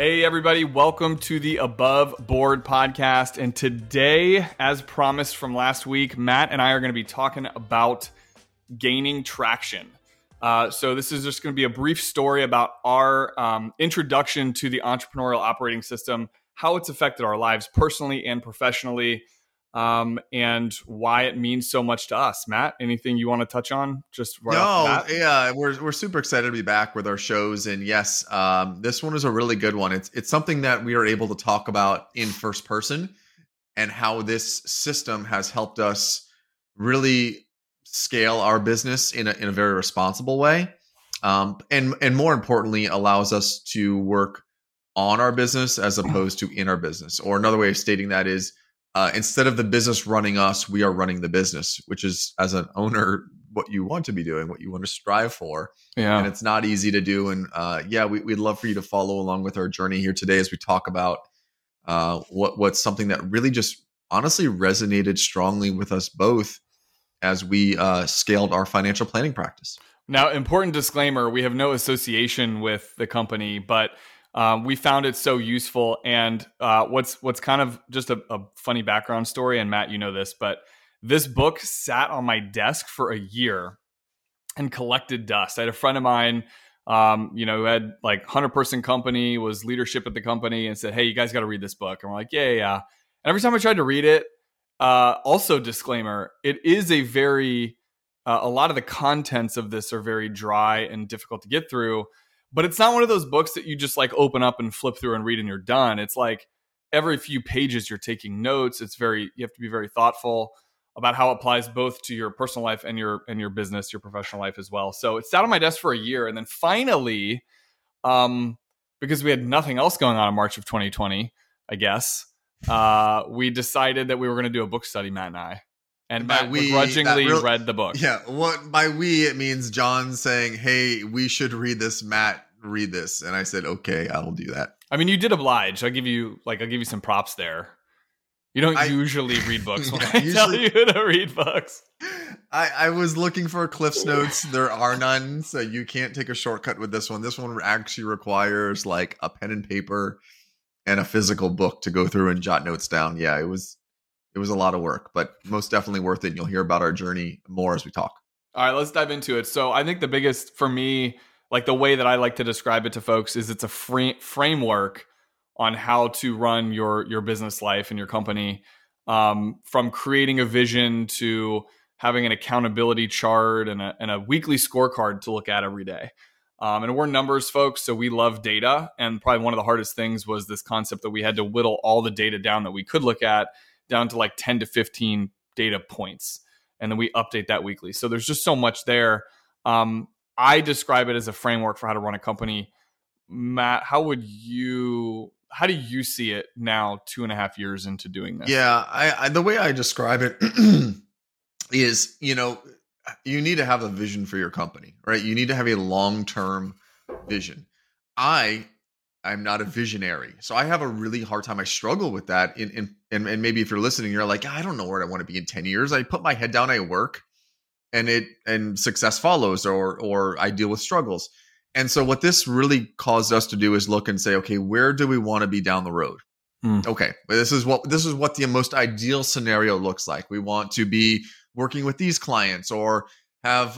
Hey everybody, welcome to the Above Board Podcast. And today, as promised from last week, Matt and I are going to be talking about gaining traction. So this is just going to be a brief story about our introduction to the entrepreneurial operating system, how it's affected our lives personally and professionally, and why it means so much to us. Matt, anything you want to touch on? Just right off the bat? Yeah, we're super excited to be back with our shows, and yes, this one is a really good one. It's something that we are able to talk about in first person, and how this system has helped us really scale our business in a very responsible way, and more importantly, allows us to work on our business as opposed to in our business. Or another way of stating that is, instead of the business running us, we are running the business, which is, as an owner, what you want to be doing, what you want to strive for. Yeah. And it's not easy to do. And we'd love for you to follow along with our journey here today as we talk about what's something that really just honestly resonated strongly with us both as we scaled our financial planning practice. Now, important disclaimer, we have no association with the company, but we found it so useful. And what's kind of just a funny background story, and Matt, you know this, but this book sat on my desk for a year and collected dust. I had a friend of mine, who had like 100-person company, was leadership at the company, and said, "Hey, you guys got to read this book." And we're like, yeah. And every time I tried to read it, also disclaimer, it is a very, a lot of the contents of this are very dry and difficult to get through. But it's not one of those books that you just like open up and flip through and read and you're done. It's like every few pages you're taking notes. You have to be very thoughtful about how it applies both to your personal life and your business, your professional life as well. So it sat on my desk for a year. And then finally, because we had nothing else going on in March of 2020, I guess, we decided that we were going to do a book study, Matt and I. And Matt begrudgingly read the book. Yeah. What by we, it means John saying, "Hey, we should read this. Matt, read this." And I said, "Okay, I'll do that." I mean, you did oblige. I'll give you some props there. You don't usually read books when I tell you to read books. I was looking for Cliff's Notes. There are none. So you can't take a shortcut with this one. This one actually requires like a pen and paper and a physical book to go through and jot notes down. Yeah, it was a lot of work, but most definitely worth it. And you'll hear about our journey more as we talk. All right, let's dive into it. So I think the biggest for me, like the way that I like to describe it to folks is it's a framework on how to run your business life and your company, from creating a vision to having an accountability chart and a weekly scorecard to look at every day. And we're numbers folks, so we love data. And probably one of the hardest things was this concept that we had to whittle all the data down that we could look at down to like 10 to 15 data points. And then we update that weekly. So there's just so much there. I describe it as a framework for how to run a company. Matt, how do you see it now 2.5 years into doing this? Yeah, I the way I describe it is, you need to have a vision for your company, right? You need to have a long-term vision. I'm not a visionary. So I have a really hard time. I struggle with that. And maybe if you're listening, you're like, I don't know where I want to be in 10 years. I put my head down, I work, and success follows, or I deal with struggles. And so what this really caused us to do is look and say, okay, where do we want to be down the road? Okay, this is what the most ideal scenario looks like. We want to be working with these clients, or have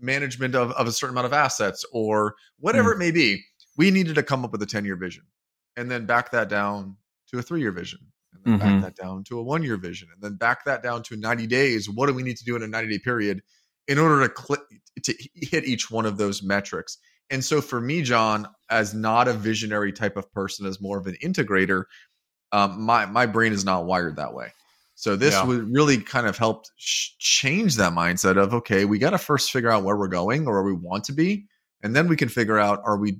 management of a certain amount of assets, or whatever it may be. We needed to come up with a 10-year vision, and then back that down to a 3-year vision, and then back that down to a 1-year vision, and then back that down to 90 days. What do we need to do in a 90-day period in order to hit each one of those metrics? And so for me, John, as not a visionary type of person, as more of an integrator, my brain is not wired that way. So this would really kind of help change that mindset of, okay, we got to first figure out where we're going or where we want to be, and then we can figure out, are we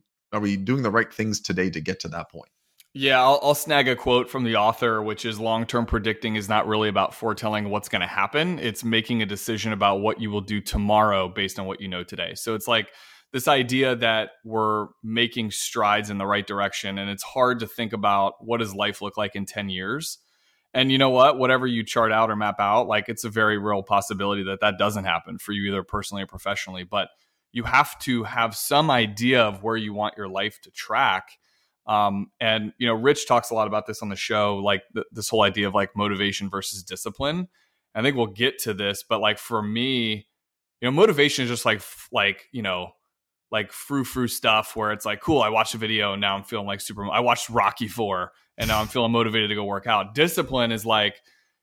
doing the right things today to get to that point? Yeah, I'll snag a quote from the author, which is long-term predicting is not really about foretelling what's going to happen. It's making a decision about what you will do tomorrow based on what you know today. So it's like this idea that we're making strides in the right direction, and it's hard to think about what does life look like in 10 years? And you know what? Whatever you chart out or map out, like it's a very real possibility that doesn't happen for you either personally or professionally, but you have to have some idea of where you want your life to track And, you know, Rich talks a lot about this on the show, like this whole idea of like motivation versus discipline. I think we'll get to this, but like for me, you know, motivation is just like frou-frou stuff where it's like, cool, I watched a video and now I'm feeling like super, I watched Rocky IV and now I'm feeling motivated to go work out. Discipline is like,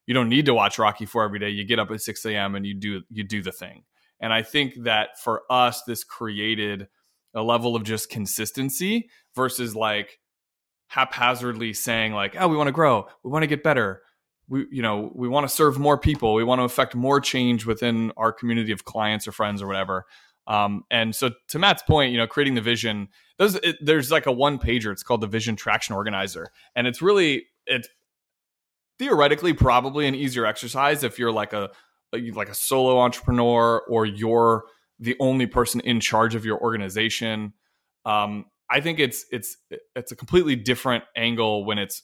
you don't need to watch Rocky IV every day. You get up at 6 a.m. and you do the thing. And I think that for us, this created a level of just consistency versus like haphazardly saying like, oh, we want to grow. We want to get better. We want to serve more people. We want to affect more change within our community of clients or friends or whatever. And so to Matt's point, you know, creating the vision, there's like a one pager, it's called the Vision Traction Organizer. And it's theoretically probably an easier exercise if you're like a solo entrepreneur or you're the only person in charge of your organization. I think it's a completely different angle when it's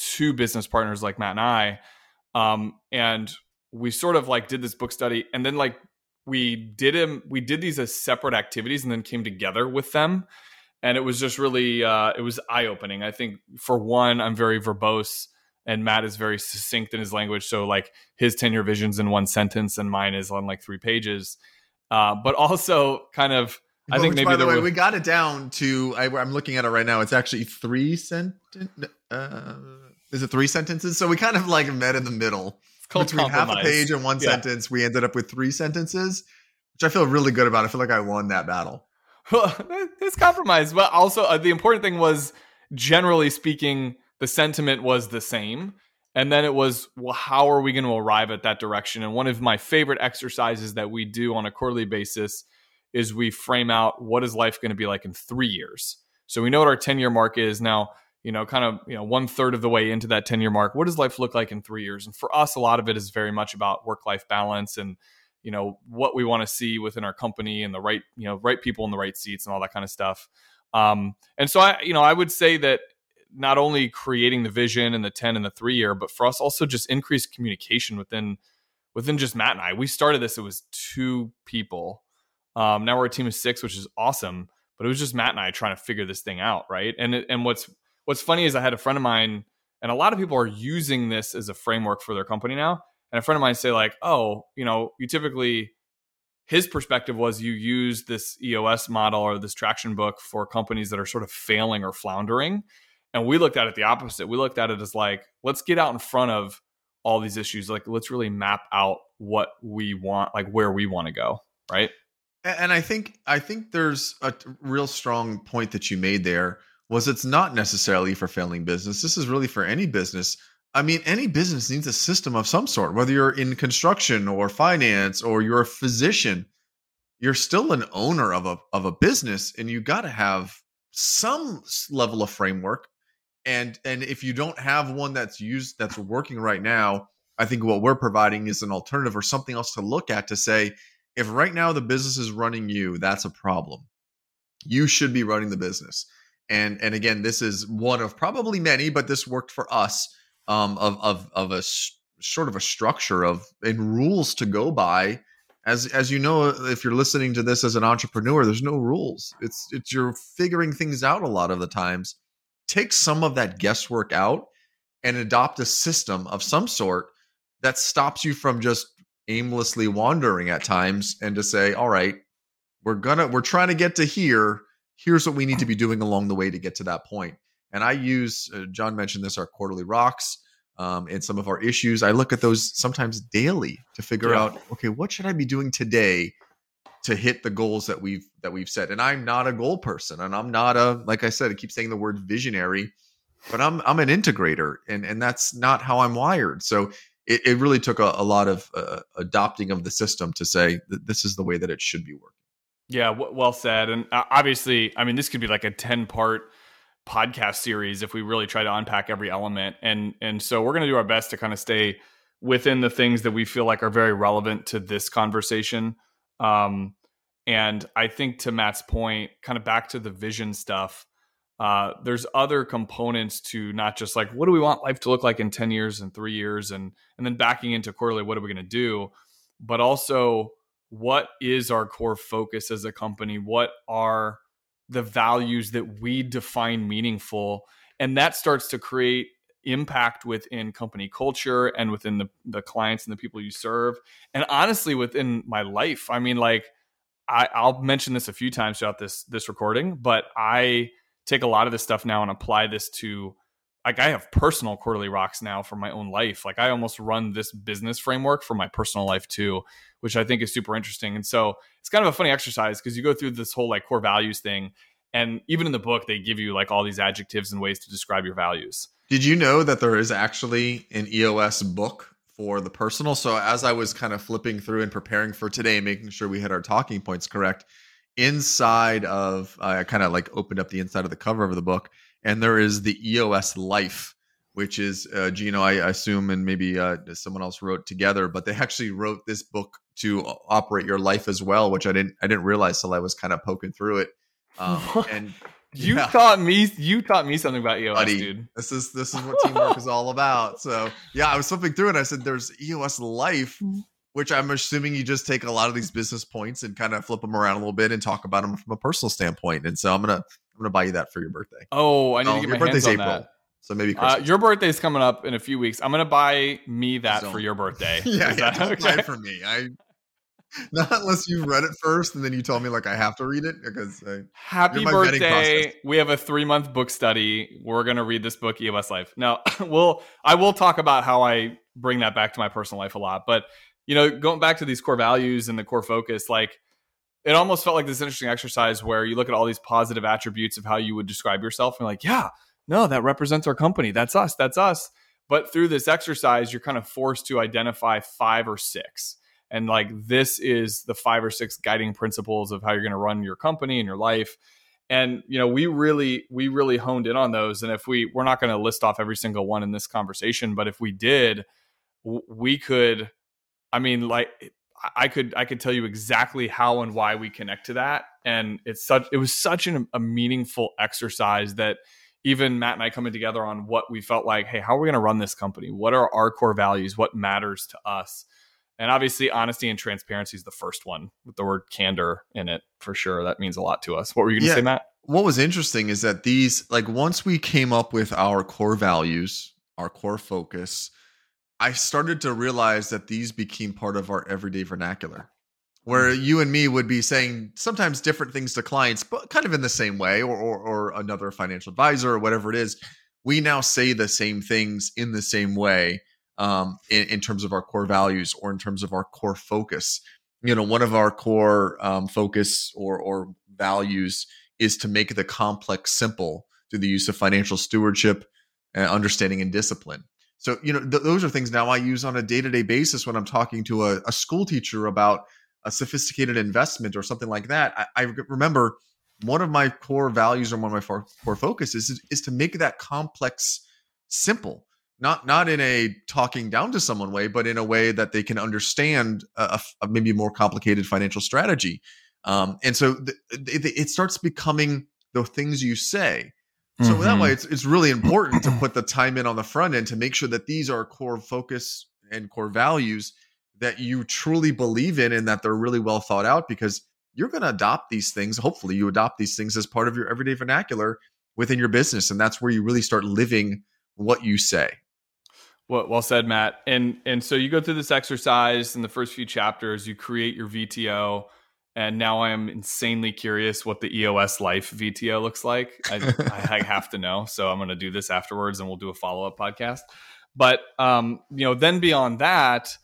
two business partners like Matt and I. And we sort of like did this book study and then like we did these as separate activities and then came together with them. And it was just really, it was eye-opening. I think for one, I'm very verbose and Matt is very succinct in his language. So like his 10-year vision's in one sentence and mine is on like 3 pages. But also kind of, I think maybe by the way, we got it down to, I'm looking at it right now. It's actually 3 sentences. Is it 3 sentences? So we kind of like met in the middle. Between half a page and one sentence, we ended up with 3 sentences, which I feel really good about. I feel like I won that battle. Well, it's compromise. But also the important thing was, generally speaking, the sentiment was the same. And then it was, well, how are we going to arrive at that direction? And one of my favorite exercises that we do on a quarterly basis is we frame out what is life going to be like in 3 years. So we know what our 10-year mark is now. You know, kind of, you know, 1/3 of the way into that 10-year mark, what does life look like in 3 years? And for us, a lot of it is very much about work-life balance and, you know, what we want to see within our company and the right, you know, right people in the right seats and all that kind of stuff. And so I would say that not only creating the vision and the 10 and the 3-year, but for us also just increased communication within just Matt and I. We started this, it was 2 people. Now we're a team of 6, which is awesome, but it was just Matt and I trying to figure this thing out. Right. And What's funny is I had a friend of mine, and a lot of people are using this as a framework for their company now. And a friend of mine say like, oh, you know, you typically, his perspective was you use this EOS model or this traction book for companies that are sort of failing or floundering. And we looked at it the opposite. We looked at it as like, let's get out in front of all these issues. Like, let's really map out what we want, like where we want to go. Right. And I think there's a real strong point that you made there. Was it's not necessarily for failing business. This is really for any business. I mean, any business needs a system of some sort, whether you're in construction or finance or you're a physician, you're still an owner of a business and you got to have some level of framework. And if you don't have one that's working right now, I think what we're providing is an alternative or something else to look at to say, if right now the business is running you, that's a problem. You should be running the business. And again, this is one of probably many, but this worked for us of a structure of and rules to go by. As you know, if you're listening to this as an entrepreneur, there's no rules. It's you're figuring things out a lot of the times. Take some of that guesswork out and adopt a system of some sort that stops you from just aimlessly wandering at times and to say, all right, we're trying to get to here. Here's what we need to be doing along the way to get to that point. And I use, John mentioned this, our quarterly rocks and some of our issues. I look at those sometimes daily to figure out, okay, what should I be doing today to hit the goals that we've set? And I'm not a goal person, and I'm not a, like I said, I keep saying the word visionary, but I'm an integrator, and that's not how I'm wired. So it really took a lot of adopting of the system to say that this is the way that it should be working. Yeah, well said. And obviously, I mean, this could be like a 10-part podcast series if we really try to unpack every element. And so we're going to do our best to kind of stay within the things that we feel like are very relevant to this conversation. And I think to Matt's point, kind of back to the vision stuff, there's other components to not just like, what do we want life to look like in 10 years and 3 years? And then backing into quarterly, what are we going to do? But also, what is our core focus as a company? What are the values that we define meaningful. And that starts to create impact within company culture and within the clients and the people you serve. And honestly, within my life, I mean, like, I'll mention this a few times throughout this recording, but I take a lot of this stuff now and apply this to, like, I have personal quarterly rocks now for my own life. Like, I almost run this business framework for my personal life too, which I think is super interesting. And so it's kind of a funny exercise because you go through this whole like core values thing. And even in the book, they give you like all these adjectives and ways to describe your values. Did you know that there is actually an EOS book for the personal? So as I was kind of flipping through and preparing for today, making sure we had our talking points correct, inside of, I kind of like opened up the inside of the cover of the book, and there is the EOS Life, which is, Gino, I assume, and maybe someone else wrote together, but they actually wrote this book to operate your life as well, which I didn't realize till I was kind of poking through it. And You taught me something about EOS, buddy, dude. This is what teamwork is all about. So yeah, I was flipping through and I said, there's EOS Life, which I'm assuming you just take a lot of these business points and kind of flip them around a little bit and talk about them from a personal standpoint. And so I'm gonna buy you that for your birthday. Oh, I need to get my hands on April, that. So maybe your birthday's coming up in a few weeks. I'm gonna buy me that for your birthday. Buy it for me. Not unless you read it first and then you tell me like I have to read it, because happy birthday. We have a 3-month book study. We're going to read this book, EOS Life. Now, I will talk about how I bring that back to my personal life a lot, but you know, going back to these core values and the core focus, like it almost felt like this interesting exercise where you look at all these positive attributes of how you would describe yourself and like, yeah, no, that represents our company. That's us. But through this exercise, you're kind of forced to identify 5 or 6. And like, this is the 5 or 6 guiding principles of how you're going to run your company and your life. And, you know, we really honed in on those. And if we're not going to list off every single one in this conversation, but if we did, we could, I mean, like I could tell you exactly how and why we connect to that. And it was such a meaningful exercise that even Matt and I coming together on what we felt like, hey, how are we going to run this company? What are our core values? What matters to us? And obviously, honesty and transparency is the first one with the word candor in it, for sure. That means a lot to us. What were you going to say, Matt? What was interesting is that these, like, once we came up with our core values, our core focus, I started to realize that these became part of our everyday vernacular, where you and me would be saying sometimes different things to clients, but kind of in the same way, or another financial advisor or whatever it is. We now say the same things in the same way. In terms of our core values or in terms of our core focus. You know, one of our core focus or values is to make the complex simple through the use of financial stewardship, understanding, and discipline. So, you know, those are things now I use on a day-to-day basis when I'm talking to a school teacher about a sophisticated investment or something like that. I remember one of my core values or one of my core focuses is to make that complex simple. Not in a talking down to someone way, but in a way that they can understand a maybe more complicated financial strategy. And so it starts becoming the things you say. So that way, it's really important to put the time in on the front end to make sure that these are core focus and core values that you truly believe in and that they're really well thought out, because you're going to adopt these things. Hopefully, you adopt these things as part of your everyday vernacular within your business. And that's where you really start living what you say. Well said, Matt. And so you go through this exercise in the first few chapters, you create your VTO. And now I am insanely curious what the EOS Life VTO looks like. I have to know. So I'm going to do this afterwards and we'll do a follow-up podcast. But, you know, then beyond that,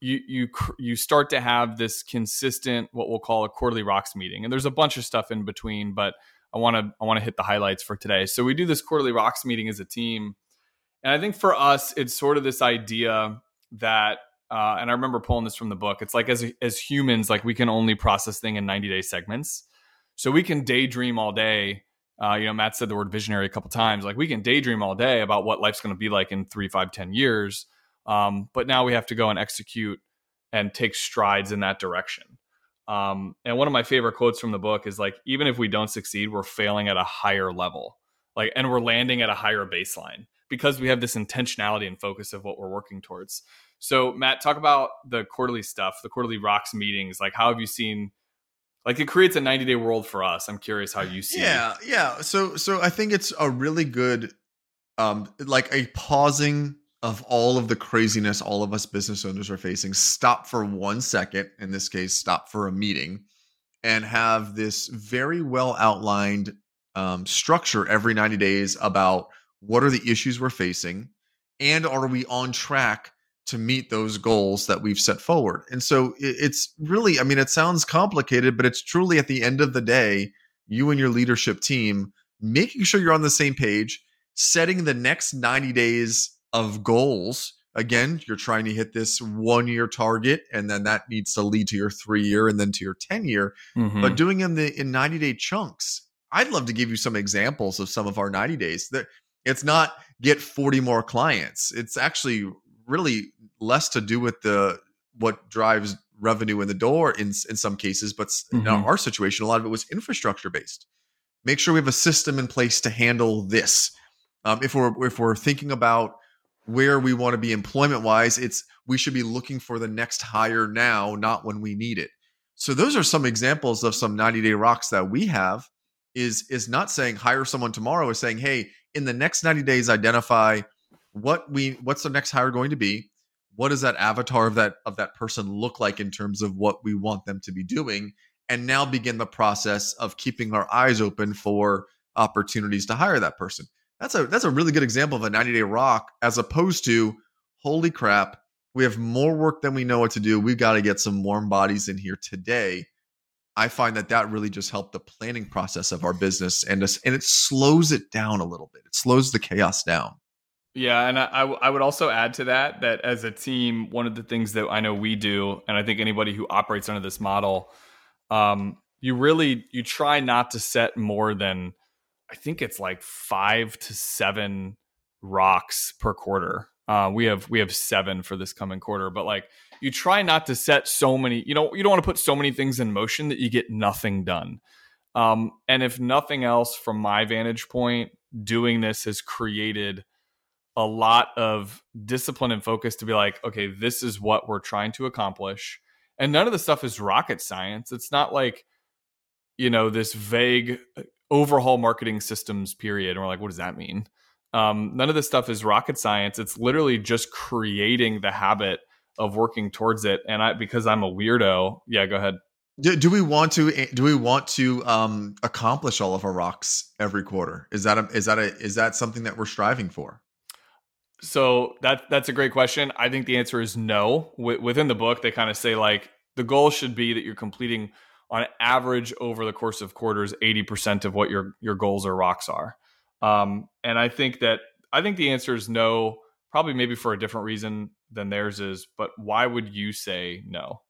you start to have this consistent, what we'll call a quarterly rocks meeting. And there's a bunch of stuff in between, but I want to hit the highlights for today. So we do this quarterly rocks meeting as a team. And I think for us, it's sort of this idea that, and I remember pulling this from the book, it's like as humans, like we can only process things in 90-day segments. So we can daydream all day. You know, Matt said the word visionary a couple times. Like we can daydream all day about what life's going to be like in 3, 5, 10 years. But now we have to go and execute and take strides in that direction. And one of my favorite quotes from the book is like, even if we don't succeed, we're failing at a higher level, like, and we're landing at a higher baseline, because we have this intentionality and focus of what we're working towards. So Matt, talk about the quarterly stuff, the quarterly rocks meetings. Like how have you seen Like, it creates a 90-day world for us. I'm curious how you see it. Yeah. So I think it's a really good, like a pausing of all of the craziness all of us business owners are facing. Stop for 1 second, in this case, stop for a meeting, and have this very well outlined structure every 90 days about what are the issues we're facing, and are we on track to meet those goals that we've set forward. And so it's really, I mean, it sounds complicated, but it's truly at the end of the day, you and your leadership team, making sure you're on the same page, setting the next 90 days of goals. Again, you're trying to hit this 1-year target, and then that needs to lead to your 3-year and then to your 10-year, but doing them in 90-day chunks. I'd love to give you some examples of some of our 90 days. It's not get 40 more clients. It's actually really less to do with what drives revenue in the door in some cases, but in our situation, a lot of it was infrastructure based. Make sure we have a system in place to handle this. If we're thinking about where we want to be employment wise, we should be looking for the next hire now, not when we need it. So those are some examples of some 90-day rocks that we have. Is not saying hire someone tomorrow, is saying, hey, in the next 90 days, identify what's the next hire going to be? What does that avatar of that person look like in terms of what we want them to be doing? And now begin the process of keeping our eyes open for opportunities to hire that person. That's a really good example of a 90-day rock, as opposed to, holy crap, we have more work than we know what to do. We've got to get some warm bodies in here today. I find that really just helped the planning process of our business, and it slows it down a little bit. It slows the chaos down. Yeah, and I would also add to that as a team, one of the things that I know we do, and I think anybody who operates under this model, you try not to set more than, I think it's like 5 to 7 rocks per quarter. We have 7 for this coming quarter, but like, you try not to set so many, you don't want to put so many things in motion that you get nothing done. And if nothing else, from my vantage point, doing this has created a lot of discipline and focus to be like, okay, this is what we're trying to accomplish. And none of the stuff is rocket science. It's not like, this vague overhaul marketing systems period. And we're like, what does that mean? None of this stuff is rocket science. It's literally just creating the habit of working towards it. And because I'm a weirdo. Yeah, go ahead. Do we want to accomplish all of our rocks every quarter? Is that something that we're striving for? So that's a great question. I think the answer is no. Within the book, they kind of say like the goal should be that you're completing on average over the course of quarters, 80% of what your goals or rocks are. And I think the answer is no, probably maybe for a different reason than theirs is, but why would you say no?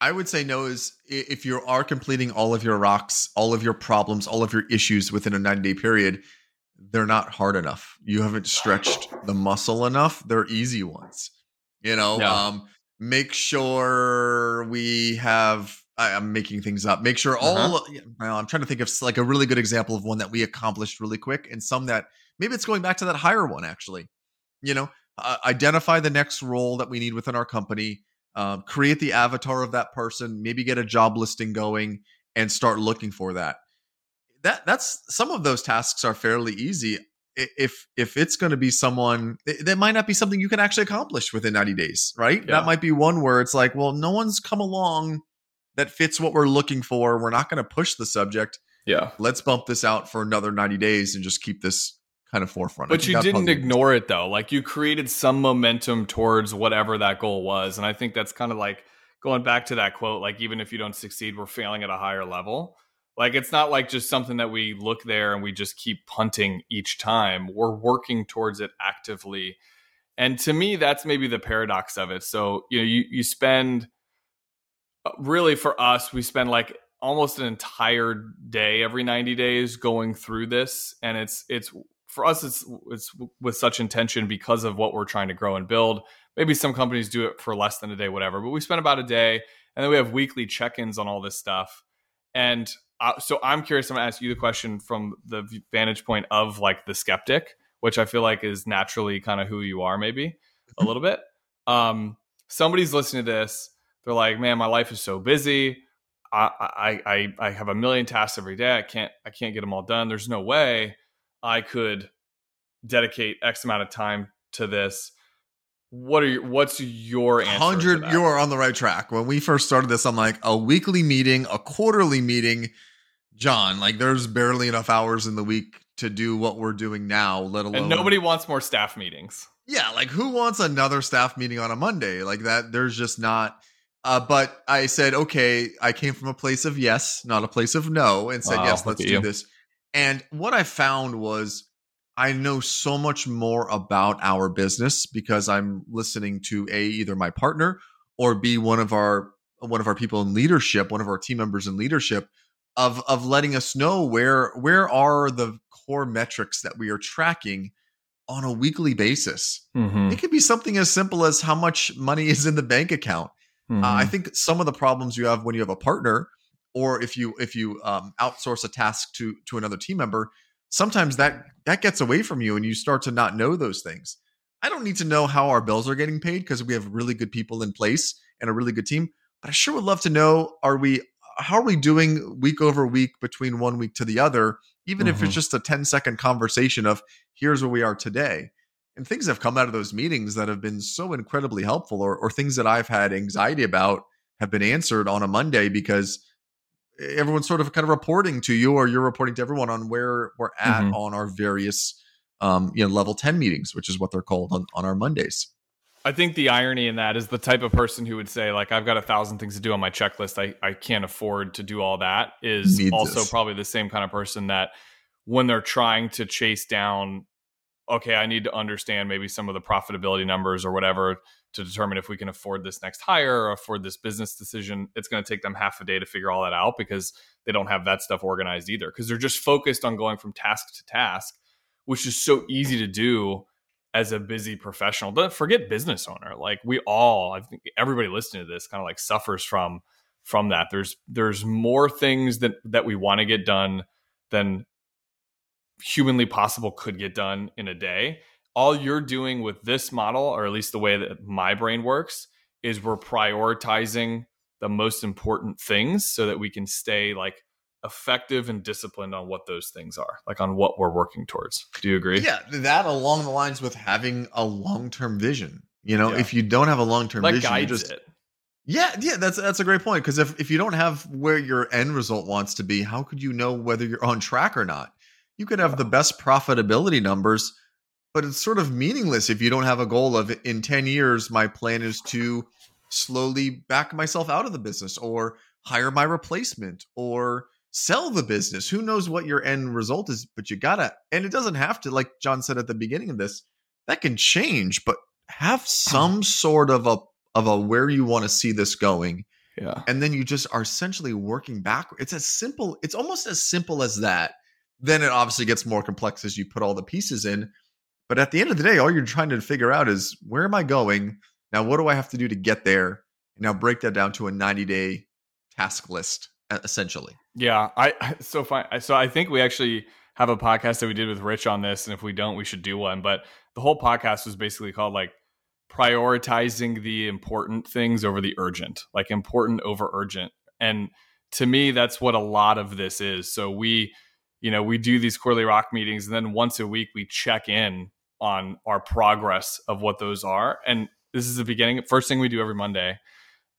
I would say no is if you are completing all of your rocks, all of your problems, all of your issues within a 90-day period, they're not hard enough. You haven't stretched the muscle enough. They're easy ones, No. Make sure we have, I'm making things up. Make sure I'm trying to think of like a really good example of one that we accomplished really quick, and some that maybe it's going back to that higher one, actually, identify the next role that we need within our company, create the avatar of that person, maybe get a job listing going and start looking for that. That's some of those tasks are fairly easy. If it's going to be someone, that might not be something you can actually accomplish within 90 days, right? Yeah. That might be one where it's like, well, no one's come along that fits what we're looking for. We're not going to push the subject. Yeah. Let's bump this out for another 90 days and just keep this kind of forefront. But you didn't ignore it though. Like, you created some momentum towards whatever that goal was. And I think that's kind of like going back to that quote, like, even if you don't succeed, we're failing at a higher level. Like, it's not like just something that we look there and we just keep punting each time. We're working towards it actively. And to me, that's maybe the paradox of it. So, you spend, really for us, we spend like almost an entire day every 90 days going through this. And it's for us, it's with such intention because of what we're trying to grow and build. Maybe some companies do it for less than a day, whatever, but we spend about a day, and then we have weekly check-ins on all this stuff. And so I'm curious, I'm going to ask you the question from the vantage point of like the skeptic, which I feel like is naturally kind of who you are, maybe a little bit. Somebody's listening to this. They're like, man, my life is so busy. I have a million tasks every day. I can't get them all done. There's no way I could dedicate X amount of time to this. What's your answer? 100, you are on the right track. When we first started this, I'm like, a weekly meeting, a quarterly meeting, John, like there's barely enough hours in the week to do what we're doing now, let alone. And nobody wants more staff meetings. Yeah. Like who wants another staff meeting on a Monday like that? There's just not. But I said, okay, I came from a place of yes, not a place of no, and said, wow, yes, let's do this. And what I found was I know so much more about our business because I'm listening to A, either my partner or B, one of our people in leadership, one of our team members in leadership of letting us know where are the core metrics that we are tracking on a weekly basis. Mm-hmm. It could be something as simple as how much money is in the bank account. I think some of the problems you have when you have a partner, or if you outsource a task to another team member, sometimes that gets away from you and you start to not know those things. I don't need to know how our bills are getting paid because we have really good people in place and a really good team. But I sure would love to know how are we doing week over week between one week to the other, even if it's just a 10-second conversation of here's where we are today. And things have come out of those meetings that have been so incredibly helpful, or things that I've had anxiety about have been answered on a Monday because everyone's sort of kind of reporting to you, or you're reporting to everyone on where we're at on our various level 10 meetings, which is what they're called on our Mondays. I think the irony in that is the type of person who would say, like, I've got 1,000 things to do on my checklist. I can't afford to do all that is probably the same kind of person that when they're trying to chase down, okay, I need to understand maybe some of the profitability numbers or whatever to determine if we can afford this next hire or afford this business decision. It's going to take them half a day to figure all that out because they don't have that stuff organized either, because they're just focused on going from task to task, which is so easy to do as a busy professional. Don't forget business owner. Like we all, I think everybody listening to this kind of like suffers from that. There's more things that we want to get done than humanly possible could get done in a day. All you're doing with this model, or at least the way that my brain works, is we're prioritizing the most important things so that we can stay like effective and disciplined on what those things are, like on what we're working towards. Do you agree? Yeah, that along the lines with having a long-term vision. You know, if you don't have a long-term vision, guides it. Yeah, that's a great point, because if you don't have where your end result wants to be, how could you know whether you're on track or not? You could have the best profitability numbers, but it's sort of meaningless if you don't have a goal of, in 10 years, my plan is to slowly back myself out of the business or hire my replacement or sell the business. Who knows what your end result is, but you gotta, and it doesn't have to, like John said at the beginning of this, that can change, but have some sort of a where you want to see this going. Yeah. And then you just are essentially working backwards. It's almost as simple as that. Then it obviously gets more complex as you put all the pieces in. But at the end of the day, all you're trying to figure out is, where am I going? Now, what do I have to do to get there? And now break that down to a 90-day task list, essentially. Yeah. So I think we actually have a podcast that we did with Rich on this. And if we don't, we should do one. But the whole podcast was basically called like prioritizing the important things over the urgent, like important over urgent. And to me, that's what a lot of this is. So we do these quarterly rock meetings, and then once a week we check in on our progress of what those are. And this is the beginning. First thing we do every Monday.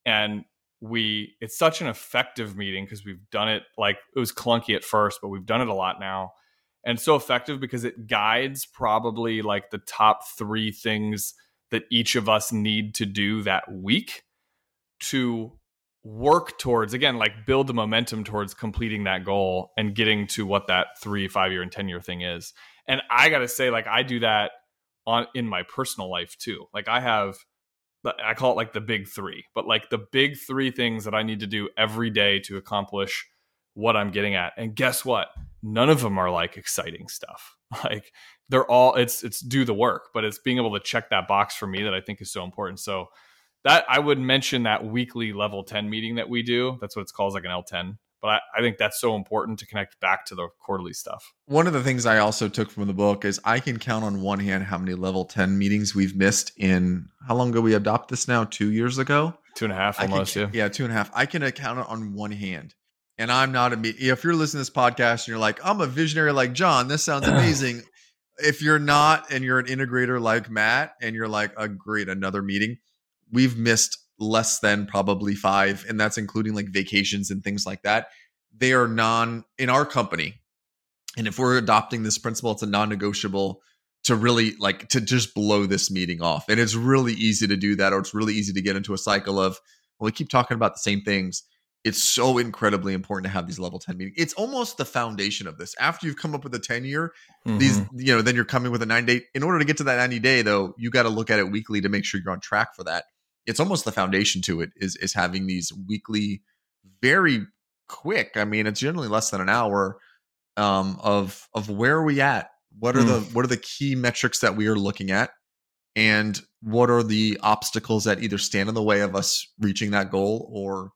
And it's such an effective meeting because we've done it, like it was clunky at first, but we've done it a lot now. And so effective because it guides probably like the top 3 things that each of us need to do that week to work towards, again, like build the momentum towards completing that goal and getting to what that 3, 5-year and 10-year thing is. And I got to say, like, I do that in my personal life too. Like I call it like the big 3, but like the big 3 things that I need to do every day to accomplish what I'm getting at. And guess what? None of them are like exciting stuff. Like they're all, it's do the work, but it's being able to check that box for me that I think is so important. So that I would mention that weekly level 10 meeting that we do. That's what it's called, like an L10. But I think that's so important to connect back to the quarterly stuff. One of the things I also took from the book is I can count on one hand how many level 10 meetings we've missed in, how long ago we adopt this now? 2 years ago? 2.5 almost. Yeah, 2.5. I can count it on one hand. And I'm not if you're listening to this podcast and you're like, I'm a visionary like John, this sounds amazing. If you're not, and you're an integrator like Matt, and you're like, oh, great, another meeting, we've missed less than probably 5. And that's including like vacations and things like that. They are in our company. And if we're adopting this principle, it's a non-negotiable to really like to just blow this meeting off. And it's really easy to do that, or it's really easy to get into a cycle of, well, we keep talking about the same things. It's so incredibly important to have these level 10 meetings. It's almost the foundation of this. After you've come up with a 10-year, then you're coming with a 9-day. In order to get to that 90-day though, you got to look at it weekly to make sure you're on track for that. It's almost the foundation to it is having these weekly, very quick. I mean, it's generally less than an hour of where are we at? What are the key metrics that we are looking at? And what are the obstacles that either stand in the way of us reaching that goal, or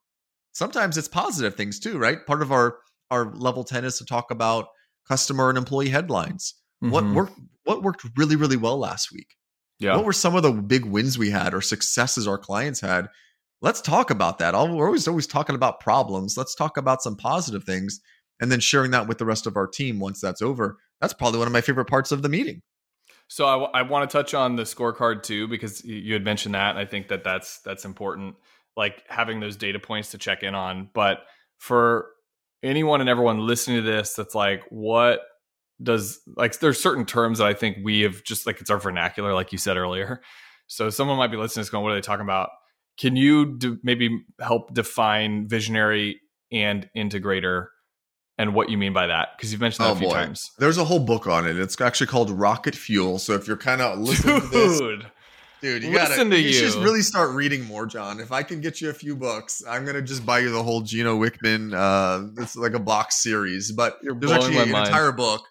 sometimes it's positive things too, right? Part of our level 10 is to talk about customer and employee headlines. Mm-hmm. What worked really, really well last week? Yeah. What were some of the big wins we had or successes our clients had? Let's talk about that. We're always talking about problems. Let's talk about some positive things and then sharing that with the rest of our team once that's over. That's probably one of my favorite parts of the meeting. So I want to touch on the scorecard too, because you had mentioned that. And I think that that's important. Like having those data points to check in on. But for anyone and everyone listening to this, that's like, what does like, there's certain terms that I think we have just like, it's our vernacular, like you said earlier. So someone might be listening to this going, what are they talking about? Can you maybe help define visionary and integrator and what you mean by that? Because you've mentioned that a few times. There's a whole book on it. It's actually called Rocket Fuel. So if you're kind of listening to this, dude, you should just really start reading more, John. If I can get you a few books, I'm going to just buy you the whole Gino Wickman, it's like a box series, but there's actually an entire book.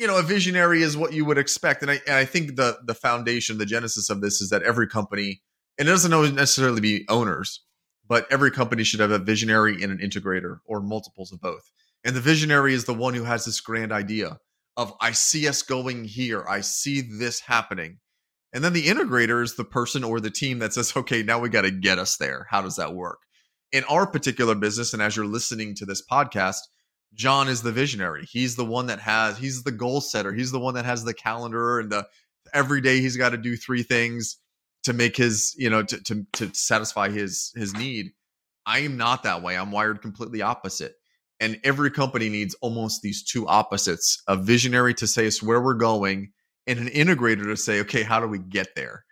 You know, a visionary is what you would expect. And I think the foundation, the genesis of this is that every company, and it doesn't always necessarily be owners, but every company should have a visionary and an integrator or multiples of both. And the visionary is the one who has this grand idea of, I see us going here. I see this happening. And then the integrator is the person or the team that says, okay, now we got to get us there. How does that work? In our particular business, and as you're listening to this podcast, John is the visionary. He's the one that he's the goal setter. He's the one that has the calendar, and every day he's got to do 3 things to make his, to satisfy his need. I am not that way. I'm wired completely opposite. And every company needs almost these 2 opposites, a visionary to say us where we're going, and an integrator to say, okay, how do we get there?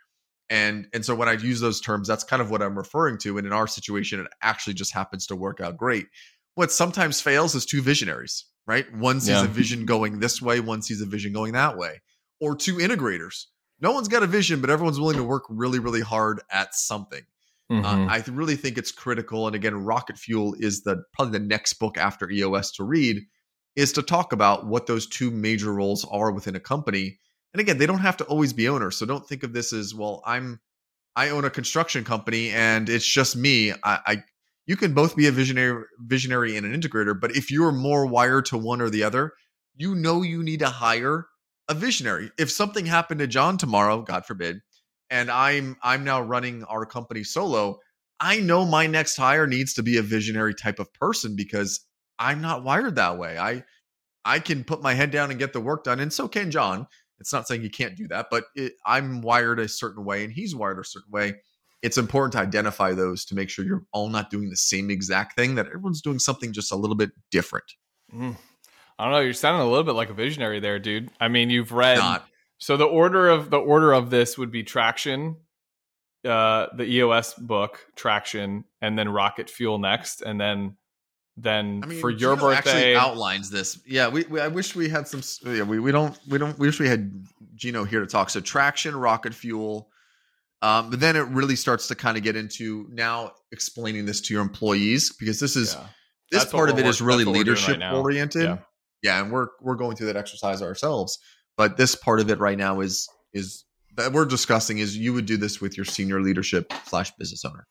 And so when I use those terms, that's kind of what I'm referring to. And in our situation, it actually just happens to work out great. What sometimes fails is 2 visionaries, right? One sees a vision going this way, one sees a vision going that way, or 2 integrators. No one's got a vision, but everyone's willing to work really, really hard at something. Mm-hmm. I really think it's critical. And again, Rocket Fuel is probably the next book after EOS to read, is to talk about what those 2 major roles are within a company. And again, they don't have to always be owners. So don't think of this as, well, I own a construction company and it's just me. You can both be a visionary and an integrator, but if you're more wired to one or the other, you need to hire a visionary. If something happened to John tomorrow, God forbid, and I'm now running our company solo, I know my next hire needs to be a visionary type of person, because I'm not wired that way. I can put my head down and get the work done, and so can John. It's not saying you can't do that, but I'm wired a certain way and he's wired a certain way. It's important to identify those to make sure you're all not doing the same exact thing, that everyone's doing something just a little bit different. I don't know. You're sounding a little bit like a visionary there, dude. I mean, you've read. So the order of this would be Traction, the EOS book, Traction, and then Rocket Fuel next. And then I mean, for your Gino birthday, actually outlines this. Yeah, we I wish we had some. Yeah, we don't. We wish we had Gino here to talk. So Traction, Rocket Fuel, but then it really starts to kind of get into now explaining this to your employees, because this is this part of it is really leadership oriented. Yeah, and we're going through that exercise ourselves. But this part of it right now is that we're discussing is you would do this with your senior leadership / business owner.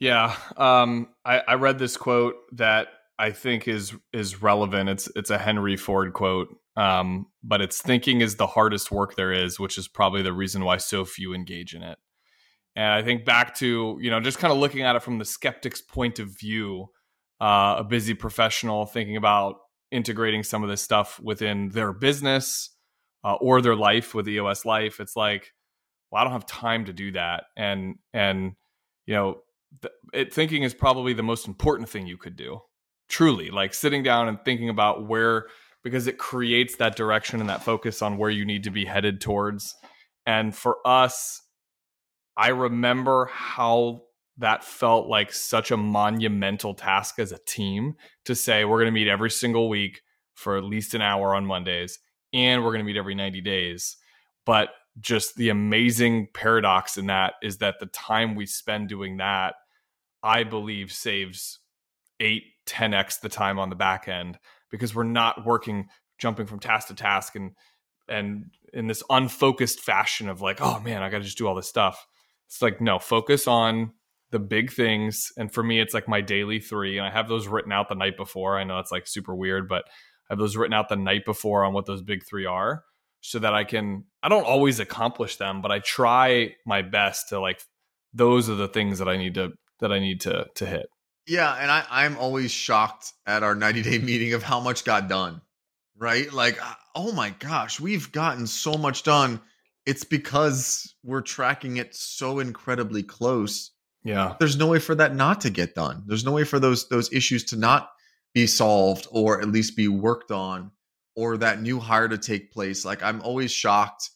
Yeah. I read this quote that I think is relevant. It's a Henry Ford quote. But it's, thinking is the hardest work there is, which is probably the reason why so few engage in it. And I think back to, you know, just kind of looking at it from the skeptic's point of view, a busy professional thinking about integrating some of this stuff within their business or their life with EOS Life. It's like, well, I don't have time to do that. And you know, thinking is probably the most important thing you could do. Truly, like sitting down and thinking about where, because it creates that direction and that focus on where you need to be headed towards. And for us, I remember how that felt like such a monumental task as a team to say, we're going to meet every single week for at least an hour on Mondays, and we're going to meet every 90 days. But just the amazing paradox in that is that the time we spend doing that, I believe, saves 8-10x the time on the back end, because we're not working, jumping from task to task and in this unfocused fashion of like, oh man, I got to just do all this stuff. It's like, no, focus on the big things. And for me, it's like my daily three. And I have those written out the night before. I know it's like super weird, but I have those written out the night before on what those big three are, so that I don't always accomplish them, but I try my best to like, those are the things that I need to hit. Yeah. And I'm always shocked at our 90-day meeting of how much got done, right? Like, oh my gosh, we've gotten so much done. It's because we're tracking it so incredibly close. Yeah. There's no way for that not to get done. There's no way for those issues to not be solved, or at least be worked on, or that new hire to take place. Like, I'm always shocked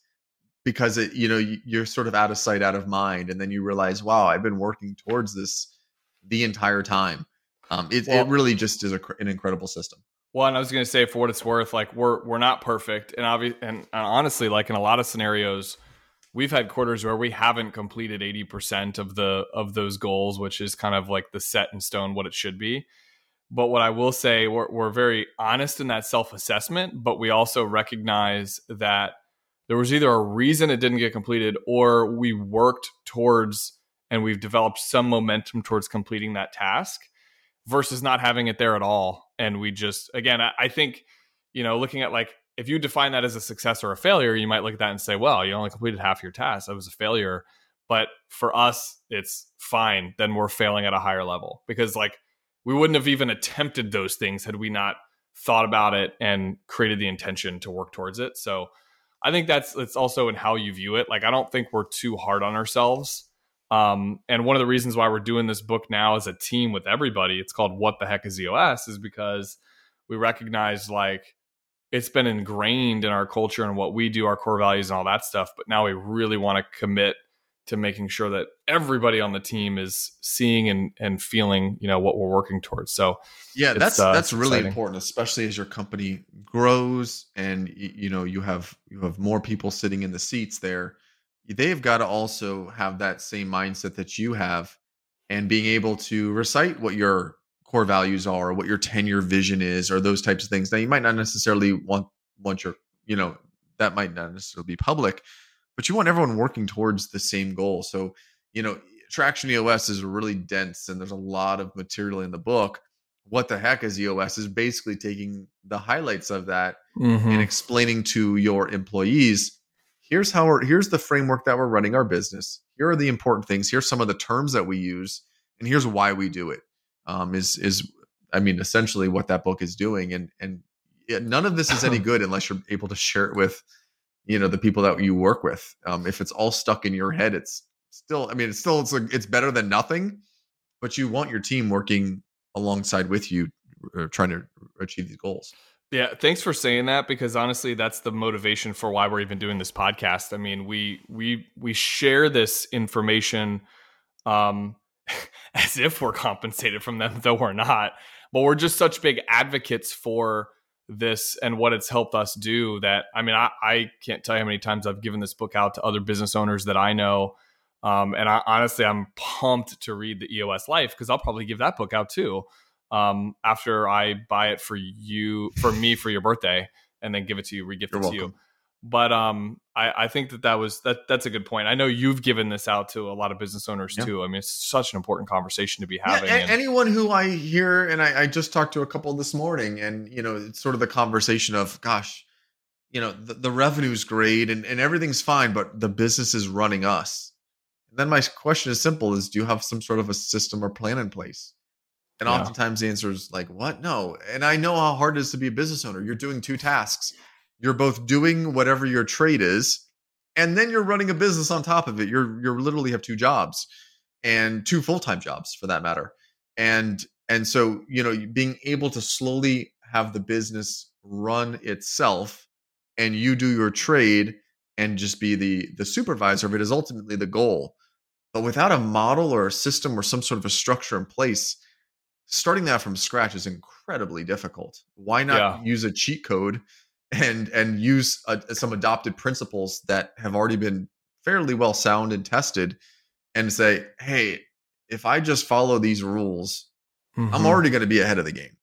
because it, you know, you're sort of out of sight, out of mind. And then you realize, wow, I've been working towards this the entire time. It really just is an incredible system. Well, and I was going to say, for what it's worth, like we're not perfect. And and honestly, like in a lot of scenarios, we've had quarters where we haven't completed 80% of those goals, which is kind of like the set in stone, what it should be. But what I will say, we're very honest in that self-assessment, but we also recognize that there was either a reason it didn't get completed, or we worked towards and we've developed some momentum towards completing that task versus not having it there at all. And we just, again, I think, you know, looking at like, if you define that as a success or a failure, you might look at that and say, well, you only completed half your task. That was a failure. But for us, it's fine. Then we're failing at a higher level, because like we wouldn't have even attempted those things had we not thought about it and created the intention to work towards it. So I think it's also in how you view it. Like, I don't think we're too hard on ourselves. And one of the reasons why we're doing this book now as a team with everybody, it's called What the Heck is EOS, is because we recognize like it's been ingrained in our culture and what we do, our core values and all that stuff. But now we really want to commit to making sure that everybody on the team is seeing and feeling, you know, what we're working towards. So yeah, that's really exciting. Important, especially as your company grows and you know, you have more people sitting in the seats there. They've got to also have that same mindset that you have, and being able to recite what your core values are, what your 10-year vision is, or those types of things. Now, you might not necessarily want your, you know, that might not necessarily be public, but you want everyone working towards the same goal. So, you know, Traction EOS is really dense and there's a lot of material in the book. What the Heck is EOS is basically taking the highlights of that and explaining to your employees, here's the framework that we're running our business. Here are the important things. Here's some of the terms that we use, and here's why we do it. Essentially what that book is doing, and none of this is any good unless you're able to share it with, you know, the people that you work with. If it's all stuck in your head, it's better than nothing. But you want your team working alongside with you, trying to achieve these goals. Yeah, thanks for saying that, because honestly, that's the motivation for why we're even doing this podcast. I mean, we share this information as if we're compensated from them, though we're not. But we're just such big advocates for this and what it's helped us do that, I mean, I can't tell you how many times I've given this book out to other business owners that I know. I'm pumped to read the EOS Life, because I'll probably give that book out too. After I buy it for your birthday, and then give it to you, regift it to you. But I think that's a good point. I know you've given this out to a lot of business owners too. I mean, it's such an important conversation to be having. Yeah, anyone who I hear, and I just talked to a couple this morning, and you know, it's sort of the conversation of, gosh, you know, the revenue's great and everything's fine, but the business is running us. And then my question is simple, is do you have some sort of a system or plan in place? And oftentimes the answer is like, what? No. And I know how hard it is to be a business owner. You're doing two tasks. You're both doing whatever your trade is, and then you're running a business on top of it. You're literally have two jobs, and two full-time jobs for that matter. And so, you know, being able to slowly have the business run itself and you do your trade and just be the supervisor of it is ultimately the goal. But without a model or a system or some sort of a structure in place, starting that from scratch is incredibly difficult. Why not use a cheat code and use some adopted principles that have already been fairly well sound and tested and say, hey, if I just follow these rules, I'm already going to be ahead of the game.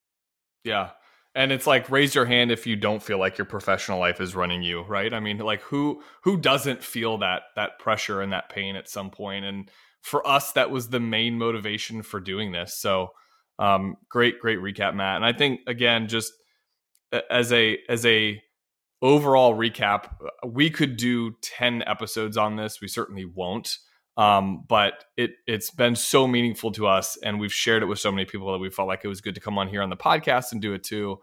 Yeah. And it's like, raise your hand if you don't feel like your professional life is running you, right? I mean, like who doesn't feel that pressure and that pain at some point? And for us, that was the main motivation for doing this. So great recap, Matt. And I think, again, just as a overall recap, we could do 10 episodes on this. We certainly won't. But it's been so meaningful to us, and we've shared it with so many people that we felt like it was good to come on here on the podcast and do it too.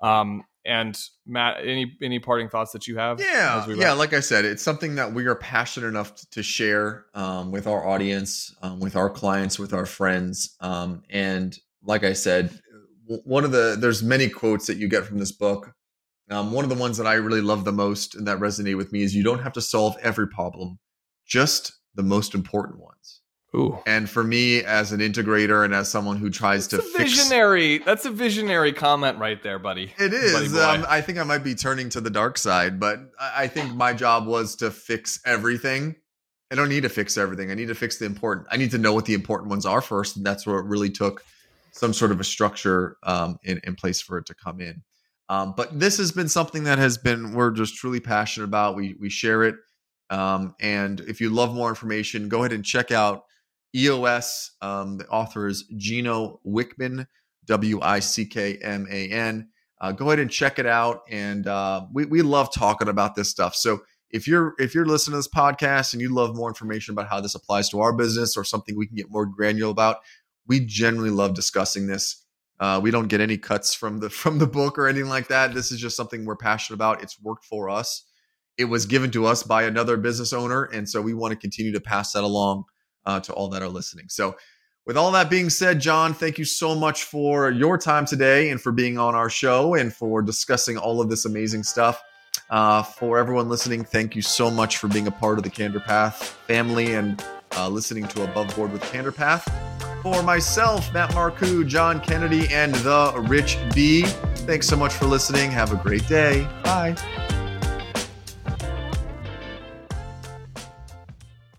And Matt, any parting thoughts that you have? Yeah. Like I said, it's something that we are passionate enough to share, with our audience, with our clients, with our friends. And like I said, there's many quotes that you get from this book. One of the ones that I really love the most and that resonated with me is, you don't have to solve every problem, just the most important ones. Ooh. And for me, as an integrator and as someone who tries visionary. That's a visionary comment right there, buddy. It is. I think I might be turning to the dark side, but I think my job was to fix everything. I don't need to fix everything. I need to fix the important. I need to know what the important ones are first. And that's where it really took some sort of a structure in place for it to come in. But this has been something that we're just truly passionate about. We share it. And if you love more information, go ahead and check out EOS. The author is Gino Wickman, Wickman. Go ahead and check it out. And we love talking about this stuff. So if you're listening to this podcast and you love more information about how this applies to our business or something we can get more granular about, we generally love discussing this. We don't get any cuts from the book or anything like that. This is just something we're passionate about. It's worked for us. It was given to us by another business owner. And so we want to continue to pass that along to all that are listening. So with all that being said, John, thank you so much for your time today and for being on our show and for discussing all of this amazing stuff. For everyone listening, thank you so much for being a part of the Candor Path family and listening to Above Board with Candor Path. For myself, Matt Marcoux, John Kennedy, and the Rich B, thanks so much for listening. Have a great day. Bye.